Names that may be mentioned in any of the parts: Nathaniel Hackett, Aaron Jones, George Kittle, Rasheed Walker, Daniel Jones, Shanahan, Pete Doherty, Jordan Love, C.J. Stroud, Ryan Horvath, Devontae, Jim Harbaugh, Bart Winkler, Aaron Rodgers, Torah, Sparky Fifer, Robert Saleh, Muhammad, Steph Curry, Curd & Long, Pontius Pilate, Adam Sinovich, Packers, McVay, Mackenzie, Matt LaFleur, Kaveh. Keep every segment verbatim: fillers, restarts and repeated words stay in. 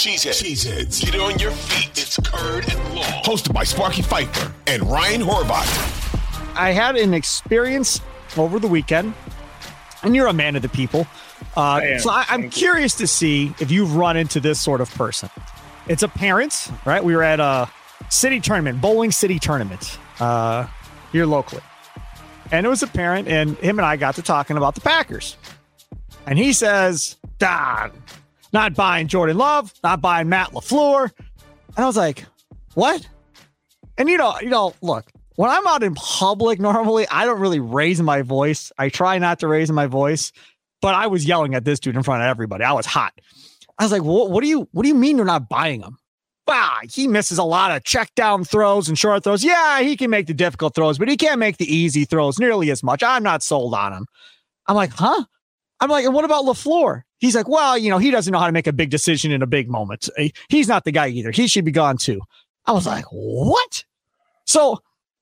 Cheeseheads. Cheeseheads. Get on your feet. It's Curd and Law. Hosted by Sparky Fifer and Ryan Horvath. I had an experience over the weekend, and you're a man of the people. Uh, I am. So I, I'm Thank curious you. to see if you've run into this sort of person. It's a parent, right? We were at a city tournament, bowling city tournament uh, here locally. And it was a parent, and him and I got to talking about the Packers. And he says, Don, not buying Jordan Love, not buying Matt LaFleur. And I was like, what? And, you know, you know, look, when I'm out in public, normally, I don't really raise my voice. I try not to raise my voice, but I was yelling at this dude in front of everybody. I was hot. I was like, well, what do you what do you mean you're not buying him? Wow, he misses a lot of check down throws and short throws. Yeah, he can make the difficult throws, but he can't make the easy throws nearly as much. I'm not sold on him. I'm like, huh? I'm like, and what about LaFleur? He's like, well, you know, he doesn't know how to make a big decision in a big moment. He's not the guy either. He should be gone too. I was like, what? So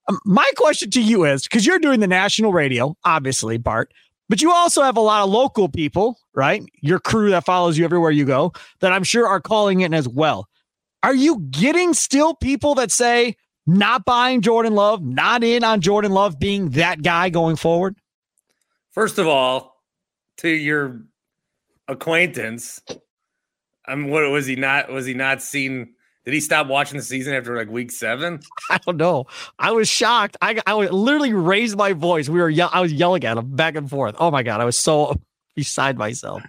um, my question to you is, because you're doing the national radio, obviously, Bart, but you also have a lot of local people, right? Your crew that follows you everywhere you go that I'm sure are calling in as well. Are you getting still people that say not buying Jordan Love, not in on Jordan Love being that guy going forward? First of all, to your acquaintance, I mean, what was he not? Was he not seen? Did he stop watching the season after like week seven? I don't know. I was shocked. I I was, literally raised my voice. We were ye- I was yelling at him back and forth. Oh my God, I was so beside myself.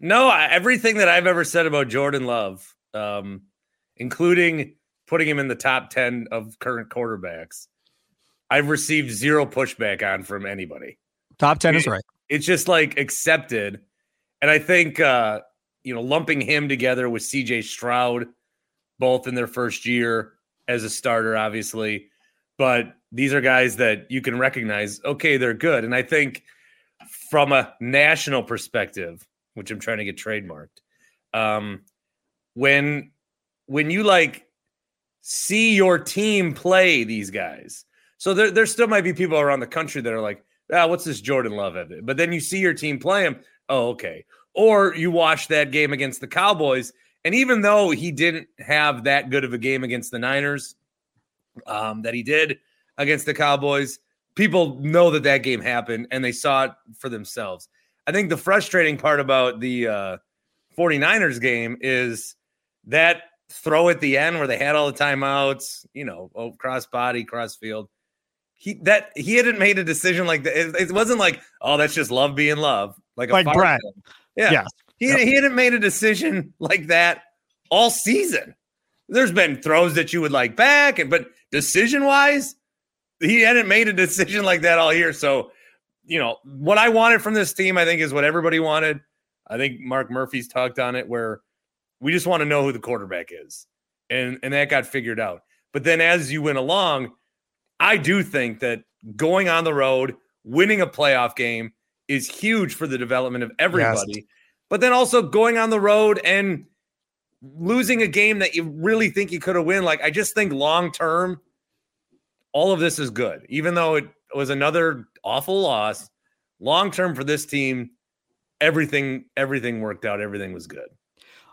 No, I, everything that I've ever said about Jordan Love, um, including putting him in the top ten of current quarterbacks, I've received zero pushback on from anybody. Top ten it, is right. It's just like accepted. And I think, uh, you know, lumping him together with C J. Stroud, both in their first year as a starter, obviously. But these are guys that you can recognize, okay, they're good. And I think from a national perspective, which I'm trying to get trademarked, um, when – when you like see your team play these guys. So there, there still might be people around the country that are like, ah, what's this Jordan Love of it? But then you see your team play him. Oh, okay. Or you watch that game against the Cowboys. And even though he didn't have that good of a game against the Niners um, that he did against the Cowboys, people know that that game happened and they saw it for themselves. I think the frustrating part about the uh, 49ers game is that throw at the end where they had all the timeouts, you know, oh, cross body, cross field. He that he hadn't made a decision like that. It, it wasn't like, oh, that's just Love being Love, like a like Brett. Yeah, yeah. He, yep. he hadn't made a decision like that all season. There's been throws that you would like back, and but decision wise, he hadn't made a decision like that all year. So, you know, what I wanted from this team, I think, is what everybody wanted. I think Mark Murphy's talked on it where we just want to know who the quarterback is. And and that got figured out. But then as you went along, I do think that going on the road, winning a playoff game is huge for the development of everybody. Yes. But then also going on the road and losing a game that you really think you could have won. Like, I just think long-term, all of this is good. Even though it was another awful loss, long-term for this team, everything everything worked out. Everything was good.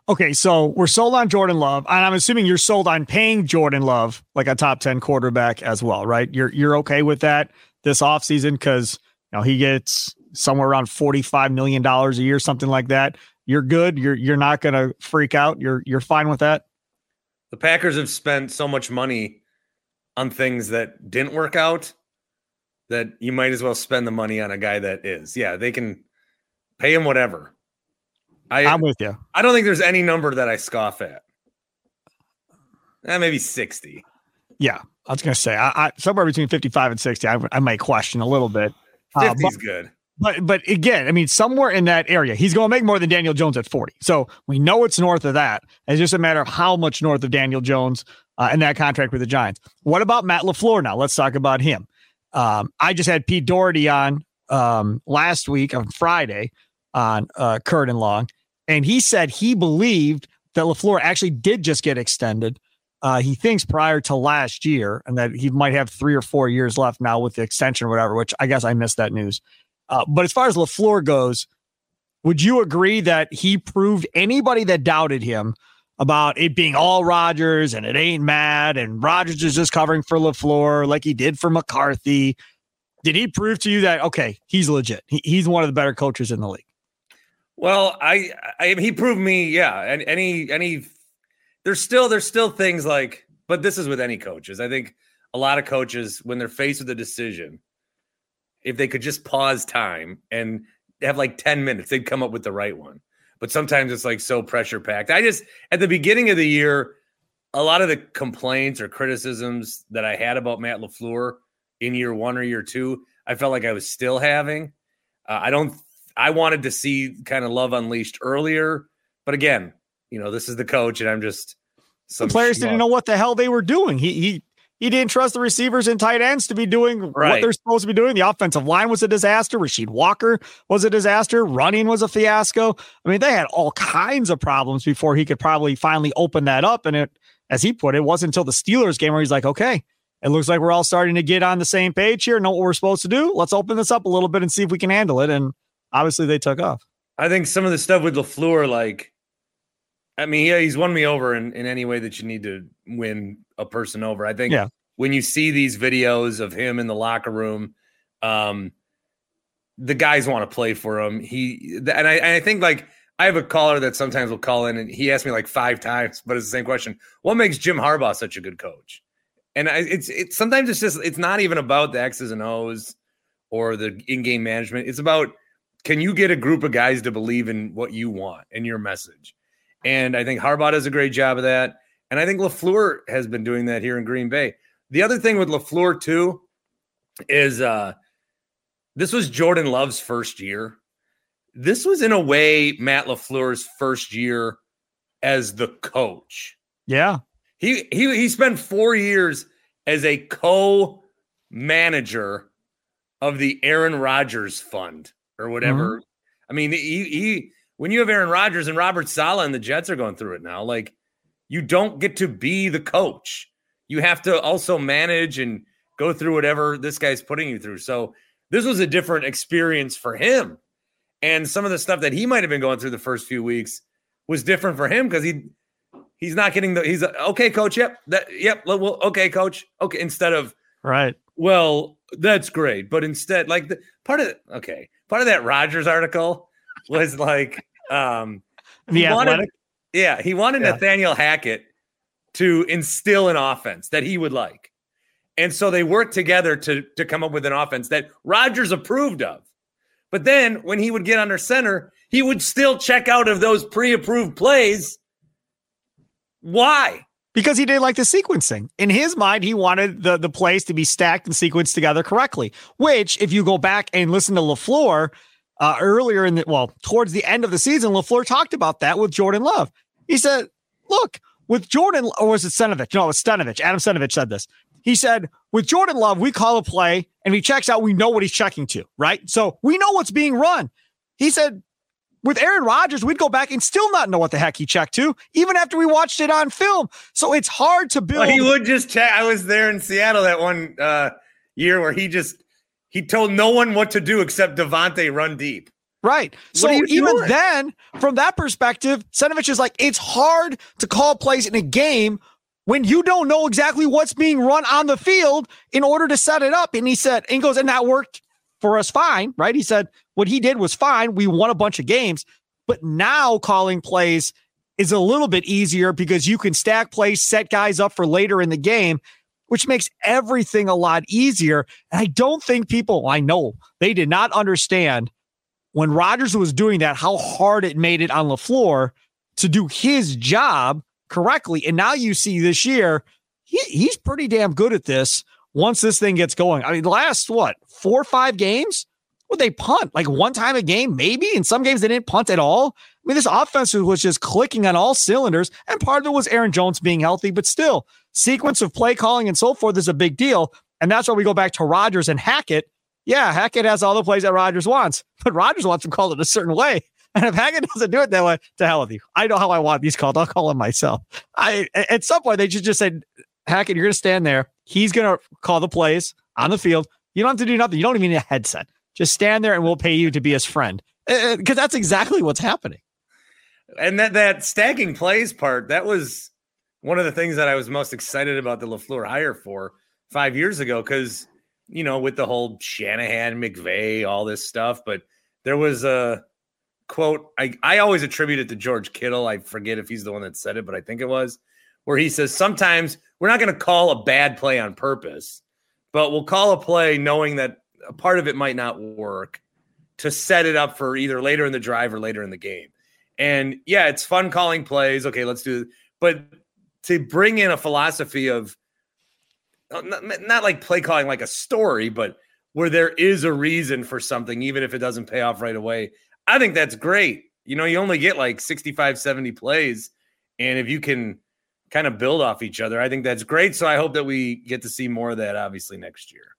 Okay, so we're sold on Jordan Love, and I'm assuming you're sold on paying Jordan Love like a top ten quarterback as well, right? You're you're okay with that this offseason because, you know, he gets somewhere around forty-five million dollars a year, something like that. You're good. You're you're not going to freak out. You're you're fine with that. The Packers have spent so much money on things that didn't work out that you might as well spend the money on a guy that is. Yeah, they can pay him whatever. I, I'm with you. I don't think there's any number that I scoff at. Eh, maybe sixty. Yeah, I was going to say I, I, somewhere between fifty-five and sixty. I, I might question a little bit. Uh, fifty's but, good. But but again, I mean, somewhere in that area, he's going to make more than Daniel Jones at forty. So we know it's north of that. It's just a matter of how much north of Daniel Jones uh, and that contract with the Giants. What about Matt LaFleur now? Let's talk about him. Um, I just had Pete Doherty on um, last week on Friday on uh, Curd and Long. And he said he believed that LaFleur actually did just get extended. Uh, he thinks prior to last year and that he might have three or four years left now with the extension or whatever, which I guess I missed that news. Uh, but as far as LaFleur goes, would you agree that he proved anybody that doubted him about it being all Rodgers and it ain't Matt and Rodgers is just covering for LaFleur like he did for McCarthy. Did he prove to you that, okay, he's legit? He, he's one of the better coaches in the league. Well, I, I he proved me, yeah. And any any there's still there's still things like, but this is with any coaches. I think a lot of coaches, when they're faced with a decision, if they could just pause time and have like ten minutes, they'd come up with the right one. But sometimes it's like so pressure packed. I just, at the beginning of the year, a lot of the complaints or criticisms that I had about Matt LaFleur in year one or year two, I felt like I was still having. Uh, I don't, I wanted to see kind of love unleashed earlier, but again, you know, this is the coach and I'm just some the players schmuck. Didn't know what the hell they were doing. He, he, He didn't trust the receivers and tight ends to be doing right. what they're supposed to be doing. The offensive line was a disaster. Rasheed Walker was a disaster. Running was a fiasco. I mean, they had all kinds of problems before he could probably finally open that up. And it, as he put it, it wasn't until the Steelers game where he's like, okay, it looks like we're all starting to get on the same page here, know what we're supposed to do. Let's open this up a little bit and see if we can handle it. And obviously they took off. I think some of the stuff with LaFleur, like, I mean, yeah, he's won me over in, in any way that you need to win a person over. I think yeah. when you see these videos of him in the locker room, um, the guys want to play for him. He and I, and I think, like, I have a caller that sometimes will call in, and he asked me like five times, but it's the same question: what makes Jim Harbaugh such a good coach? And I, it's it's sometimes it's just it's not even about the X's and O's or the in-game management. It's about, can you get a group of guys to believe in what you want and your message? And I think Harbaugh does a great job of that. And I think LaFleur has been doing that here in Green Bay. The other thing with LaFleur, too, is uh, this was Jordan Love's first year. This was, in a way, Matt LaFleur's first year as the coach. Yeah. He he he spent four years as a co-manager of the Aaron Rodgers Fund or whatever. Mm-hmm. I mean, he he... when you have Aaron Rodgers and Robert Saleh and the Jets are going through it now, like, you don't get to be the coach. You have to also manage and go through whatever this guy's putting you through. So this was a different experience for him. And some of the stuff that he might have been going through the first few weeks was different for him because he he's not getting the – he's like, okay, coach, yep, that, yep, well, okay, coach. Okay, instead of – right. Well, that's great. But instead, like, the, part of – okay, part of that Rodgers article – was like, um, he wanted, yeah, he wanted yeah. Nathaniel Hackett to instill an offense that he would like. And so they worked together to, to come up with an offense that Rodgers approved of. But then when he would get under center, he would still check out of those pre-approved plays. Why? Because he didn't like the sequencing. In his mind, he wanted the, the plays to be stacked and sequenced together correctly, which, if you go back and listen to LaFleur, Uh, earlier in the, well, towards the end of the season, LaFleur talked about that with Jordan Love. He said, look, with Jordan, or was it Sinovich? No, it was Sinovich. Adam Sinovich said this. He said, with Jordan Love, we call a play and he checks out. We know what he's checking to, right? So we know what's being run. He said, with Aaron Rodgers, we'd go back and still not know what the heck he checked to, even after we watched it on film. So it's hard to build. Well, he would just check. I was there in Seattle that one uh, year where he just, he told no one what to do except Devontae run deep. Right. So even doing? then, from that perspective, Sinovich is like, it's hard to call plays in a game when you don't know exactly what's being run on the field in order to set it up. And he said, and goes, and that worked for us fine, right? He said, what he did was fine. We won a bunch of games, but now calling plays is a little bit easier because you can stack plays, set guys up for later in the game, which makes everything a lot easier. And I don't think people, I know they did not understand when Rodgers was doing that, how hard it made it on LaFleur to do his job correctly. And now you see this year, he, he's pretty damn good at this. Once this thing gets going, I mean, the last, what, four or five games, would they punt like one time a game, maybe? In some games they didn't punt at all. I mean, this offense was just clicking on all cylinders. And part of it was Aaron Jones being healthy, but still, sequence of play calling and so forth is a big deal. And that's why we go back to Rodgers and Hackett. Yeah, Hackett has all the plays that Rodgers wants, but Rodgers wants them called it a certain way. And if Hackett doesn't do it that way, to hell with you. I know how I want these called. I'll call them myself. I At some point, they should just say, Hackett, you're going to stand there. He's going to call the plays on the field. You don't have to do nothing. You don't even need a headset. Just stand there and we'll pay you to be his friend. Because that's exactly what's happening. And that, that stacking plays part, that was one of the things that I was most excited about the LaFleur hire for five years ago, because, you know, with the whole Shanahan, McVay, all this stuff. But there was a quote, I, I always attribute it to George Kittle. I forget if he's the one that said it, but I think it was, where he says, sometimes we're not going to call a bad play on purpose, but we'll call a play knowing that a part of it might not work to set it up for either later in the drive or later in the game. And yeah, it's fun calling plays. Okay, let's do it. But to bring in a philosophy of not, not like play calling like a story, but where there is a reason for something, even if it doesn't pay off right away, I think that's great. You know, you only get like sixty-five, seventy plays. And if you can kind of build off each other, I think that's great. So I hope that we get to see more of that, obviously, next year.